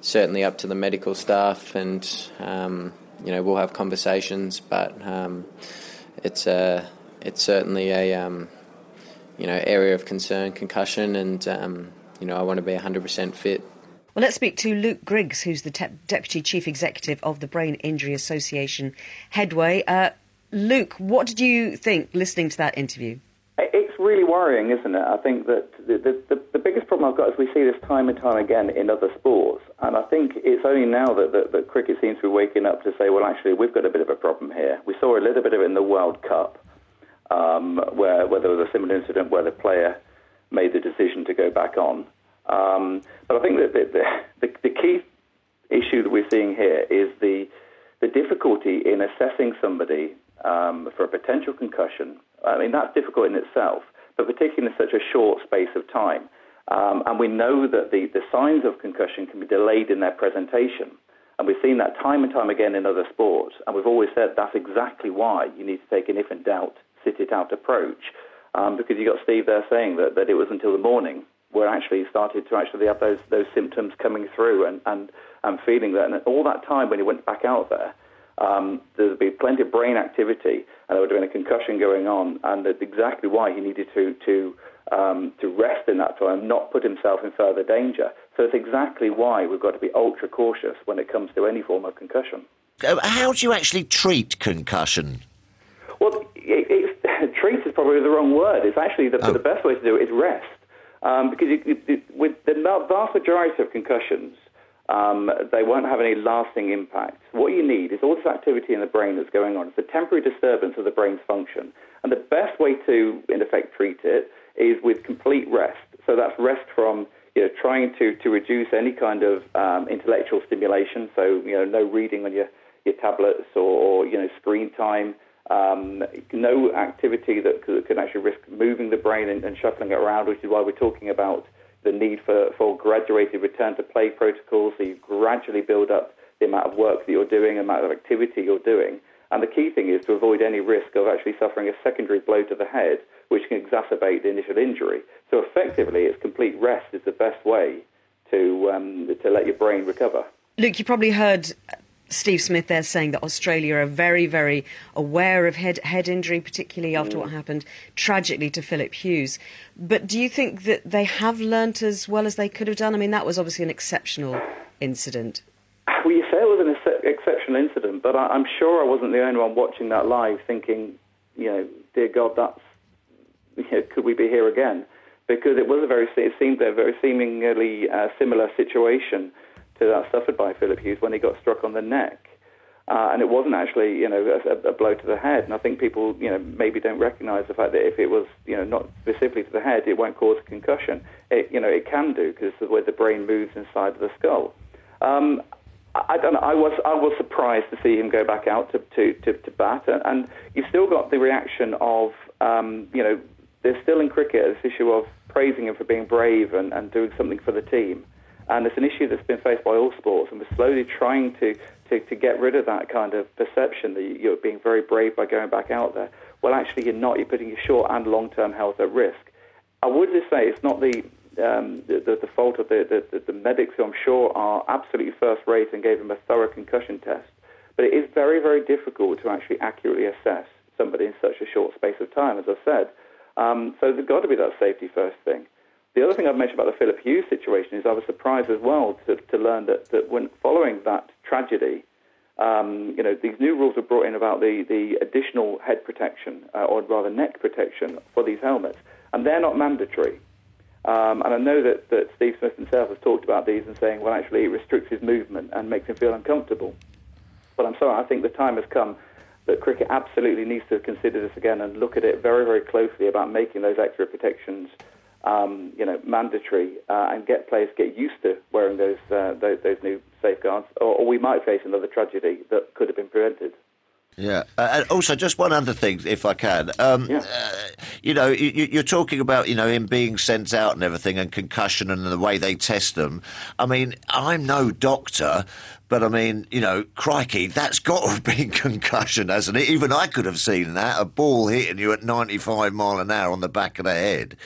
certainly up to the medical staff, and um, you know, we'll have conversations, but um, it's a, it's certainly a um, you know, area of concern, concussion, and um, you know, I want to be one hundred percent fit. Well, let's speak to Luke Griggs, who's the te- Deputy Chief Executive of the Brain Injury Association, Headway. Uh, Luke, what did you think listening to that interview? It's really worrying, isn't it? I think that the, the, the biggest problem I've got is we see this time and time again in other sports, and I think it's only now that, that, that cricket seems to be waking up to say, well, actually, we've got a bit of a problem here. We saw a little bit of it in the World Cup, um, where, where there was a similar incident where the player made the decision to go back on. Um, but I think that the, the, the key issue that we're seeing here is the the difficulty in assessing somebody um, for a potential concussion. I mean, that's difficult in itself, but particularly in such a short space of time. Um, and we know that the, the signs of concussion can be delayed in their presentation. And we've seen that time and time again in other sports. And we've always said that's exactly why you need to take an if-in-doubt, sit-it-out approach, um, because you got Steve there saying that, that it was until the morning were actually started to actually have those those symptoms coming through and, and, and feeling that. And all that time when he went back out there, um, there would be plenty of brain activity and there would have been a concussion going on, and that's exactly why he needed to to um, to rest in that time, not put himself in further danger. So it's exactly why we've got to be ultra cautious when it comes to any form of concussion. How do you actually treat concussion? Well, it, it, treat is probably the wrong word. It's actually the, oh. the best way to do it is rest. Um, because it, it, it, with the vast majority of concussions, um, they won't have any lasting impact. What you need is all this activity in the brain that's going on. It's a temporary disturbance of the brain's function. And the best way to, in effect, treat it is with complete rest. So that's rest from, you know, trying to, to reduce any kind of um, intellectual stimulation, so, you know, no reading on your, your tablets or, or, you know, screen time. Um, no activity that could, could actually risk moving the brain and, and shuffling it around, which is why we're talking about the need for, for graduated return to play protocols, so you gradually build up the amount of work that you're doing, the amount of activity you're doing. And the key thing is to avoid any risk of actually suffering a secondary blow to the head, which can exacerbate the initial injury. So effectively, it's complete rest is the best way to um, to let your brain recover. Luke, you probably heard Steve Smith there saying that Australia are very, very aware of head head injury, particularly after mm. what happened tragically to Philip Hughes. But do you think that they have learnt as well as they could have done? I mean, that was obviously an exceptional incident. Well, you say it was an ex- exceptional incident, but I- I'm sure I wasn't the only one watching that live thinking, you know, dear God, that's, you know, could we be here again? Because it was a very, it seemed a very seemingly uh, similar situation to that suffered by Philip Hughes when he got struck on the neck. Uh, and it wasn't actually, you know, a, a blow to the head. And I think people, you know, maybe don't recognise the fact that if it was, you know, not specifically to the head, it won't cause a concussion. It, you know, it can do because it's the way the brain moves inside of the skull. Um, I, I don't know. I was I was surprised to see him go back out to to, to, to bat, and, and you've still got the reaction of, um, you know, there's still in cricket this issue of praising him for being brave and, and doing something for the team. And it's an issue that's been faced by all sports, and we're slowly trying to, to, to get rid of that kind of perception that you're being very brave by going back out there. Well, actually, you're not. You're putting your short and long-term health at risk. I would just say it's not the um, the, the fault of the, the, the medics, who I'm sure are absolutely first-rate and gave him a thorough concussion test. But it is very, very difficult to actually accurately assess somebody in such a short space of time, as I said. Um, so there's got to be that safety-first thing. The other thing I've mentioned about the Philip Hughes situation is I was surprised as well to, to learn that, that when following that tragedy, um, you know, these new rules were brought in about the, the additional head protection, uh, or rather neck protection, for these helmets, and they're not mandatory. Um, and I know that, that Steve Smith himself has talked about these and saying, well, actually, it restricts his movement and makes him feel uncomfortable. But I'm sorry, I think the time has come that cricket absolutely needs to consider this again and look at it very, very closely about making those extra protections Um, you know, mandatory, uh, and get players get used to wearing those uh, those, those new safeguards, or, or we might face another tragedy that could have been prevented. Yeah, uh, and also just one other thing, if I can. Um, yeah. uh, you know, you, you're talking about, you know, him being sent out and everything, and concussion and the way they test them. I mean, I'm no doctor, but I mean, you know, crikey, that's got to have been concussion, hasn't it? Even I could have seen that, a ball hitting you at ninety-five mile an hour on the back of the head.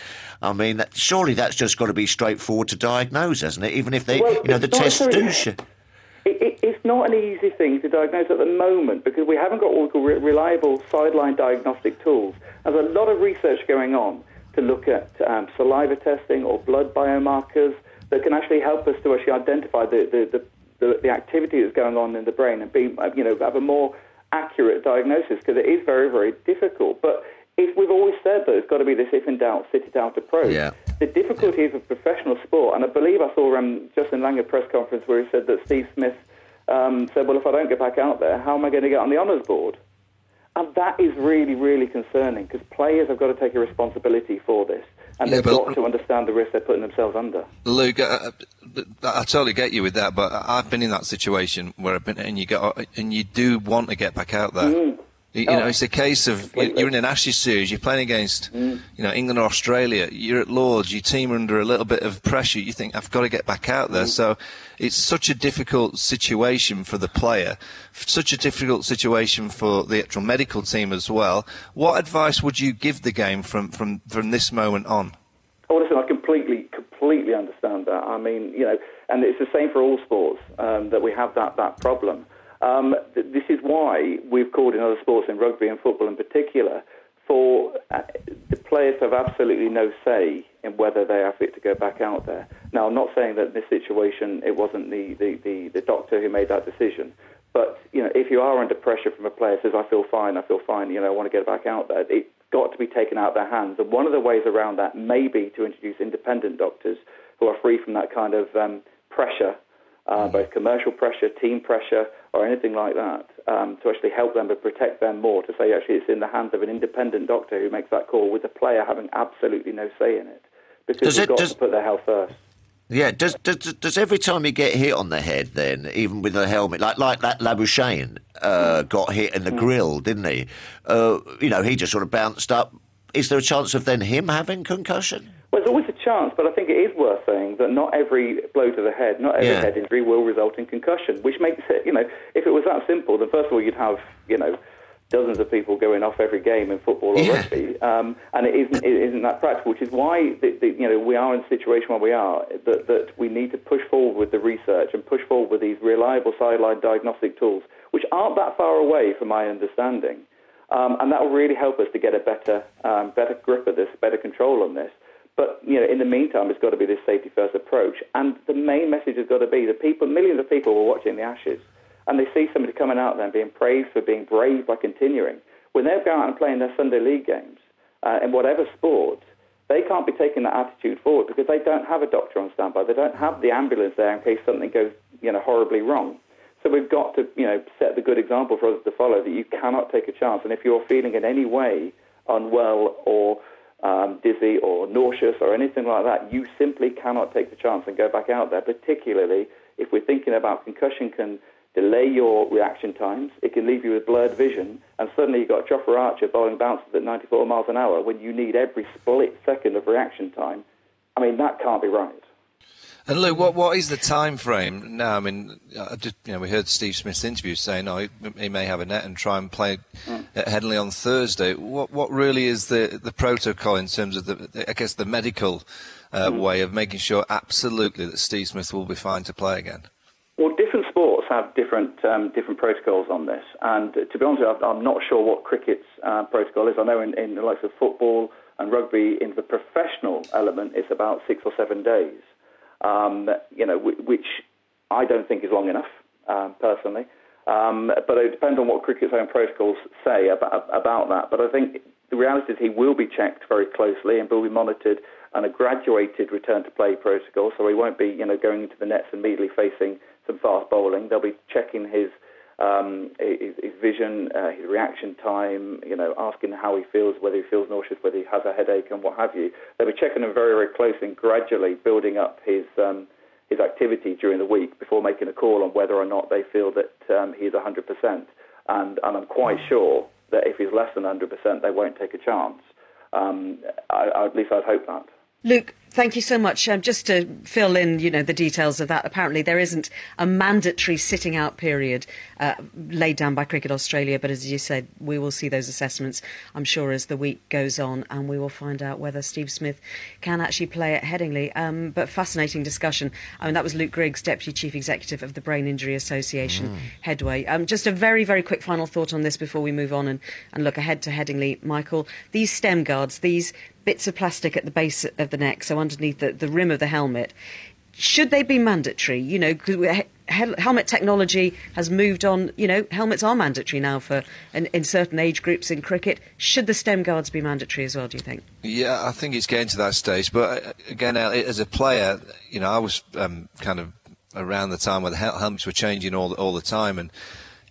I mean, that, surely that's just got to be straightforward to diagnose, hasn't it? Even if they, well, you know, the tests do... Sh- It, it, it's not an easy thing to diagnose at the moment because we haven't got all the re- reliable sideline diagnostic tools. There's a lot of research going on to look at um, saliva testing or blood biomarkers that can actually help us to actually identify the the, the, the, the activity that's going on in the brain and be, you know, have a more accurate diagnosis, because it is very, very difficult. But if we've always said that it's got to be this if in doubt, sit it out approach. Yeah. The difficulty is of professional sport, and I believe I saw um, Justin Lang at press conference where he said that Steve Smith um, said, well, if I don't get back out there, how am I going to get on the honours board? And that is really, really concerning, because players have got to take a responsibility for this, and yeah, they've got to understand the risk they're putting themselves under. Luke, I, I totally get you with that, but I've been in that situation where I've been, and you got, and you do want to get back out there. Mm. You know, oh, it's a case of completely. You're in an Ashes series, you're playing against, mm. you know, England or Australia, you're at Lord's, your team are under a little bit of pressure, you think, I've got to get back out there. Mm. So it's such a difficult situation for the player, such a difficult situation for the actual medical team as well. What advice would you give the game from, from, from this moment on? Oh, listen, I completely, completely understand that. I mean, you know, and it's the same for all sports, um, that we have that, that problem. Um, th- this is why we've called in other sports, in rugby and football in particular, for uh, the players to have absolutely no say in whether they are fit to go back out there. Now, I'm not saying that in this situation it wasn't the, the, the, the doctor who made that decision, but you know, if you are under pressure from a player who says, I feel fine, I feel fine, you know, I want to get back out there, it's got to be taken out of their hands. And one of the ways around that may be to introduce independent doctors who are free from that kind of um, pressure, Uh, both commercial pressure, team pressure, or anything like that, um, to actually help them and protect them more, to say actually it's in the hands of an independent doctor who makes that call, with the player having absolutely no say in it, because they've got does... to put their health first. Yeah, does, does does every time you get hit on the head then, even with a helmet, like like that Labuschagne uh, got hit in the mm. grill, didn't he? Uh, you know, he just sort of bounced up. Is there a chance of then him having concussion? Well, there's always a chance, but I think it is worth saying that not every blow to the head, not every yeah. head injury will result in concussion, which makes it, you know, if it was that simple, then first of all you'd have, you know, dozens of people going off every game in football or yeah. rugby, um, and it isn't it isn't that practical, which is why the, the, you know we are in the situation where we are, that that we need to push forward with the research and push forward with these reliable sideline diagnostic tools, which aren't that far away from my understanding, um, and that will really help us to get a better um, better grip of this, better control on this. But you know, in the meantime, it's got to be this safety-first approach, and the main message has got to be the people, millions of people were watching the Ashes. And they see somebody coming out there and being praised for being brave by continuing. When they go out and play in their Sunday league games, uh, in whatever sport, they can't be taking that attitude forward because they don't have a doctor on standby. They don't have the ambulance there in case something goes, you know, horribly wrong. So we've got to, you know, set the good example for others to follow that you cannot take a chance. And if you're feeling in any way unwell or um, dizzy or nauseous or anything like that, you simply cannot take the chance and go back out there, particularly if we're thinking about concussion can delay your reaction times, it can leave you with blurred vision, and suddenly you've got Jofra Archer bowling bounces at ninety-four miles an hour when you need every split second of reaction time. I mean, that can't be right. And Lou, what what is the time frame now? I mean, I just, you know, we heard Steve Smith's interview saying, "Oh, he, he may have a net and try and play mm. at Headingley on Thursday." What what really is the the protocol in terms of the, I guess, the medical uh, mm. way of making sure absolutely that Steve Smith will be fine to play again? Well, different sports have different um, different protocols on this, and to be honest, I'm not sure what cricket's uh, protocol is. I know in, in the likes of football and rugby, in the professional element, it's about six or seven days, um, you know, which I don't think is long enough, um, personally. Um, but it depends on what cricket's own protocols say about, about that. But I think the reality is he will be checked very closely and will be monitored, and a graduated return to play protocol, so he won't be, you know, going into the nets immediately facing some fast bowling. They'll be checking his um, his, his vision, uh, his reaction time, you know, asking how he feels, whether he feels nauseous, whether he has a headache and what have you. They'll be checking him very, very closely and gradually building up his um, his activity during the week before making a call on whether or not they feel that um, he's one hundred percent. And, and I'm quite sure that if he's less than one hundred percent, they won't take a chance. Um, I, I, at least I'd hope that. Luke, thank you so much. Um, just to fill in, you know, the details of that, apparently there isn't a mandatory sitting out period uh, laid down by Cricket Australia, but as you said, we will see those assessments, I'm sure, as the week goes on, and we will find out whether Steve Smith can actually play at Headingley. Um, but fascinating discussion. I mean, that was Luke Griggs, Deputy Chief Executive of the Brain Injury Association, mm. Headway. Um, just a very, very quick final thought on this before we move on and, and look ahead to Headingley, Michael. These stem guards, these bits of plastic at the base of the neck, so underneath the, the rim of the helmet, should they be mandatory? You know, he, helmet technology has moved on. You know, helmets are mandatory now for in, in certain age groups in cricket. Should the stem guards be mandatory as well, do you think? Yeah, I think it's getting to that stage. But again, as a player, you know, I was um, kind of around the time where the helmets were changing all all the time, and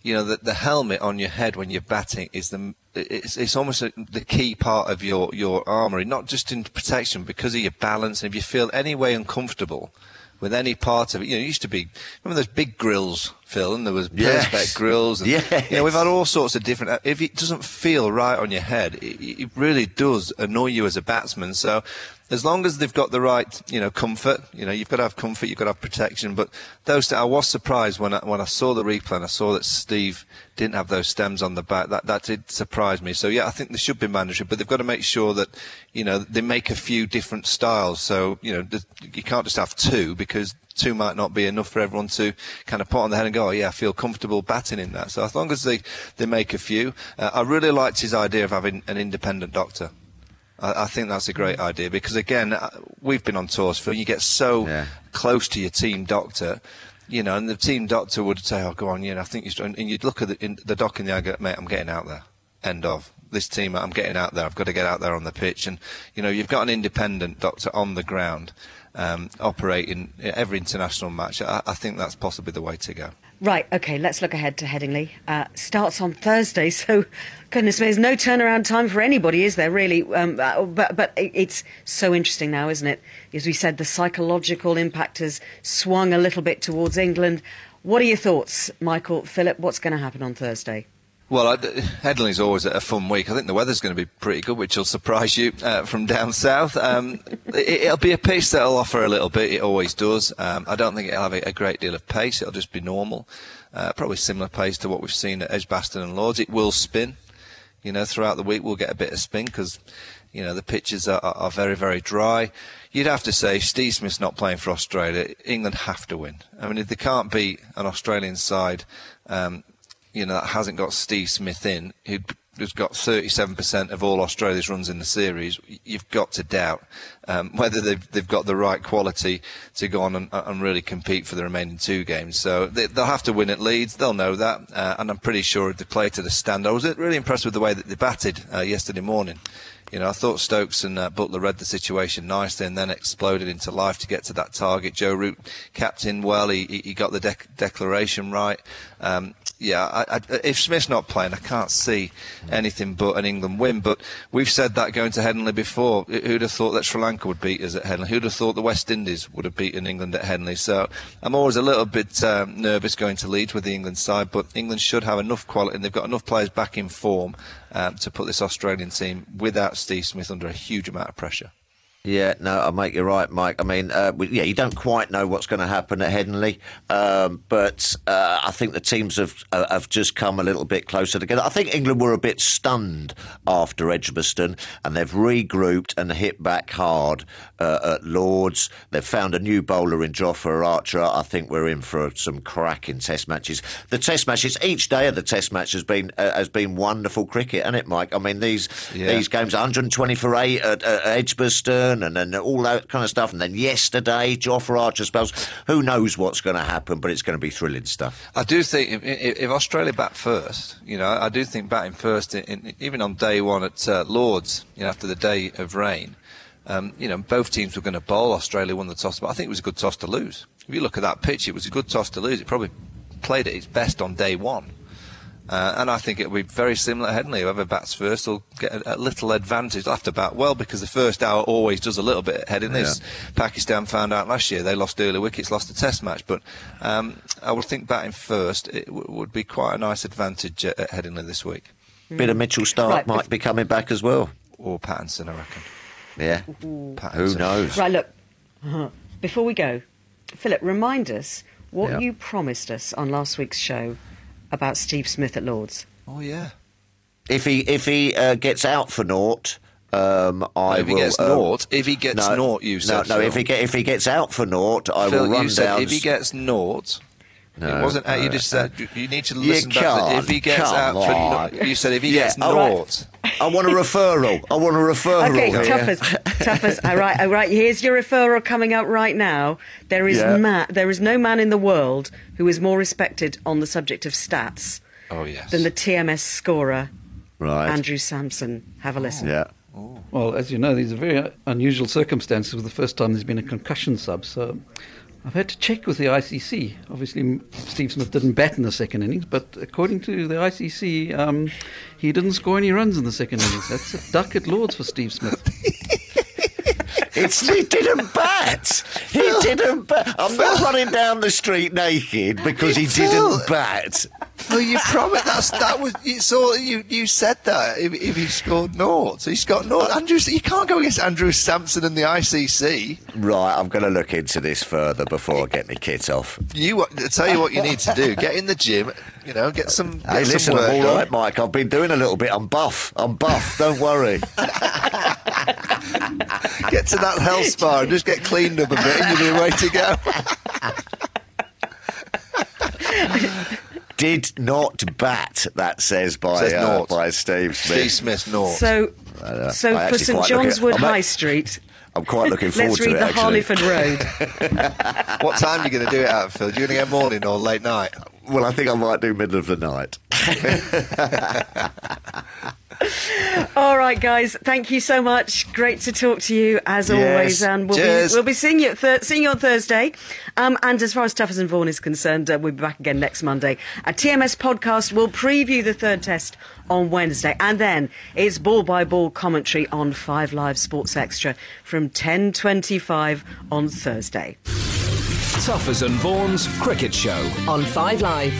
you know, the, the helmet on your head when you're batting is the It's, it's almost a, the key part of your, your armoury, not just in protection, because of your balance. And if you feel any way uncomfortable with any part of it, you know, it used to be, remember those big grills, Phil, and there was Perspex yes. grills. And, yes. You know, we've had all sorts of different, if it doesn't feel right on your head, it, it really does annoy you as a batsman. So as long as they've got the right, you know, comfort, you know, you've got to have comfort, you've got to have protection. But those, I was surprised when I, when I saw the replay and I saw that Steve didn't have those stems on the back. That, that did surprise me. So yeah, I think they should be mandatory, but they've got to make sure that, you know, they make a few different styles. So, you know, you can't just have two, because two might not be enough for everyone to kind of put on the head and go, oh yeah, I feel comfortable batting in that. So as long as they, they make a few, uh, I really liked his idea of having an independent doctor. I think that's a great idea, because again, we've been on tours, Phil. You get so yeah. close to your team doctor, you know, and the team doctor would say, "Oh, go on, you know, I think you should," and you'd look at the, in, the doc in the eye, and go, "Mate, I'm getting out there. End of this team. I'm getting out there. I've got to get out there on the pitch." And you know, you've got an independent doctor on the ground um, operating every international match. I, I think that's possibly the way to go. Right, OK, let's look ahead to Headingley. Uh, starts on Thursday, so goodness me, there's no turnaround time for anybody, is there, really? Um, but but it's so interesting now, isn't it? As we said, the psychological impact has swung a little bit towards England. What are your thoughts, Michael, Philip? What's going to happen on Thursday? Well, Headingley's always a fun week. I think the weather's going to be pretty good, which will surprise you uh, from down south. Um, it, it'll be a pitch that'll offer a little bit. It always does. Um, I don't think it'll have a, a great deal of pace. It'll just be normal, uh, probably similar pace to what we've seen at Edgbaston and Lord's. It will spin. You know, throughout the week we'll get a bit of spin because, you know, the pitches are, are very, very dry. You'd have to say if Steve Smith's not playing for Australia, England have to win. I mean, if they can't beat an Australian side, um, you know, that hasn't got Steve Smith in, who's got thirty-seven percent of all Australia's runs in the series, you've got to doubt um, whether they've, they've got the right quality to go on and, and really compete for the remaining two games. So they, they'll have to win at Leeds. They'll know that. Uh, and I'm pretty sure if they play to the stand. I was really impressed with the way that they batted uh, yesterday morning. You know, I thought Stokes and uh, Butler read the situation nicely and then exploded into life to get to that target. Joe Root capped in well. He he got the dec- declaration right. Um, yeah, I, I, if Smith's not playing, I can't see anything but an England win. But we've said that going to Headingley before. Who'd have thought that Sri Lanka would beat us at Headingley? Who'd have thought the West Indies would have beaten England at Headingley? So I'm always a little bit um, nervous going to Leeds with the England side, but England should have enough quality and they've got enough players back in form um, to put this Australian team without Steve Smith under a huge amount of pressure. Yeah, no, I mate, you're right, Mike. I mean, uh, we, yeah, you don't quite know what's going to happen at Headingley, um, but uh, I think the teams have uh, have just come a little bit closer together. I think England were a bit stunned after Edgbaston, and they've regrouped and hit back hard uh, at Lord's. They've found a new bowler in Jofra Archer. I think we're in for some cracking Test matches. The Test matches, each day of the Test match has been uh, has been wonderful cricket, hasn't it, Mike? I mean, these yeah. these games, one hundred twenty for eight at, at Edgbaston. And, and all that kind of stuff. And then yesterday, Jofra Archer spells. Who knows what's going to happen, but it's going to be thrilling stuff. I do think if, if Australia bat first, you know, I do think batting first, in, in, even on day one at uh, Lord's, you know, after the day of rain, um, you know, both teams were going to bowl. Australia won the toss, but I think it was a good toss to lose. If you look at that pitch, it was a good toss to lose. It probably played at its best on day one. Uh, and I think it'll be very similar at Headingley. Whoever bats first will get a, a little advantage. They'll have to bat well because the first hour always does a little bit at Headingley. Yeah. Pakistan found out last year. They lost early wickets, lost the Test match. But um, I would think batting first it w- would be quite a nice advantage at, at Headingley this week. Mm. Bit of Mitchell Stark right, might be coming back as well. Or Pattinson, I reckon. Yeah. Pattinson. Who knows? Right, look, uh-huh. Before we go, Philip, remind us what yeah. you promised us on last week's show about Steve Smith at Lord's. Oh, yeah. If he if he uh, gets out for naught, um, I no, if will... He gets uh, naught, if he gets no, naught, you said. No, no, if he, get, if he gets out for naught, I Phil, will run you said down... if he gets naught... No, it wasn't out, no, you just said, you need to listen back to if he gets out for naught. You said if he yeah, gets naught... Right. I want a referral. I want a referral. Okay, toughers, toughers. All right, all right, here's your referral coming up right now. There is yeah. ma- There is no man in the world who is more respected on the subject of stats oh, yes. than the T M S scorer, right. Andrew Sampson. Have a listen. Oh. Yeah. Oh. Well, as you know, these are very unusual circumstances. It was the first time there's been a concussion sub, so... I've had to check with the I C C. Obviously, Steve Smith didn't bat in the second innings, but according to the I C C, um, he didn't score any runs in the second innings. That's a duck at Lord's for Steve Smith. It's, he didn't bat. He Phil, didn't bat. I'm Phil. not running down the street naked because he Phil. didn't bat. Well, you promised that's, that was it's all you. You said that if, if he scored naught, so he's got naught. Andrew, you can't go against Andrew Sampson and the I C C. Right, I'm going to look into this further before I get my kit off. You I tell you what you need to do: get in the gym. You know, get some. Get hey, some listen, work I'm all right, Mike. I've been doing a little bit. I'm buff. I'm buff. Don't worry. Get to that health spa and just get cleaned up a bit and you'll be way to go. Did not bat, that says by says uh, by Steve Smith. Steve Smith, naught. So, uh, so for St John's Wood High Street... I'm quite looking forward to it, actually. Let's read the Harleyford Road. What time are you going to do it at, Phil? Are you going to go morning or late night? Well, I think I might do middle of the night. All right, guys. Thank you so much. Great to talk to you as yes. always, and we'll Cheers. be we'll be seeing you at thir- seeing you on Thursday. Um, and as far as Tufnell and Vaughan is concerned, uh, we'll be back again next Monday. A T M S podcast will preview the third Test on Wednesday, and then it's ball by ball commentary on Five Live Sports Extra from ten twenty five on Thursday. Tufnell and Vaughan's Cricket Show on Five Live.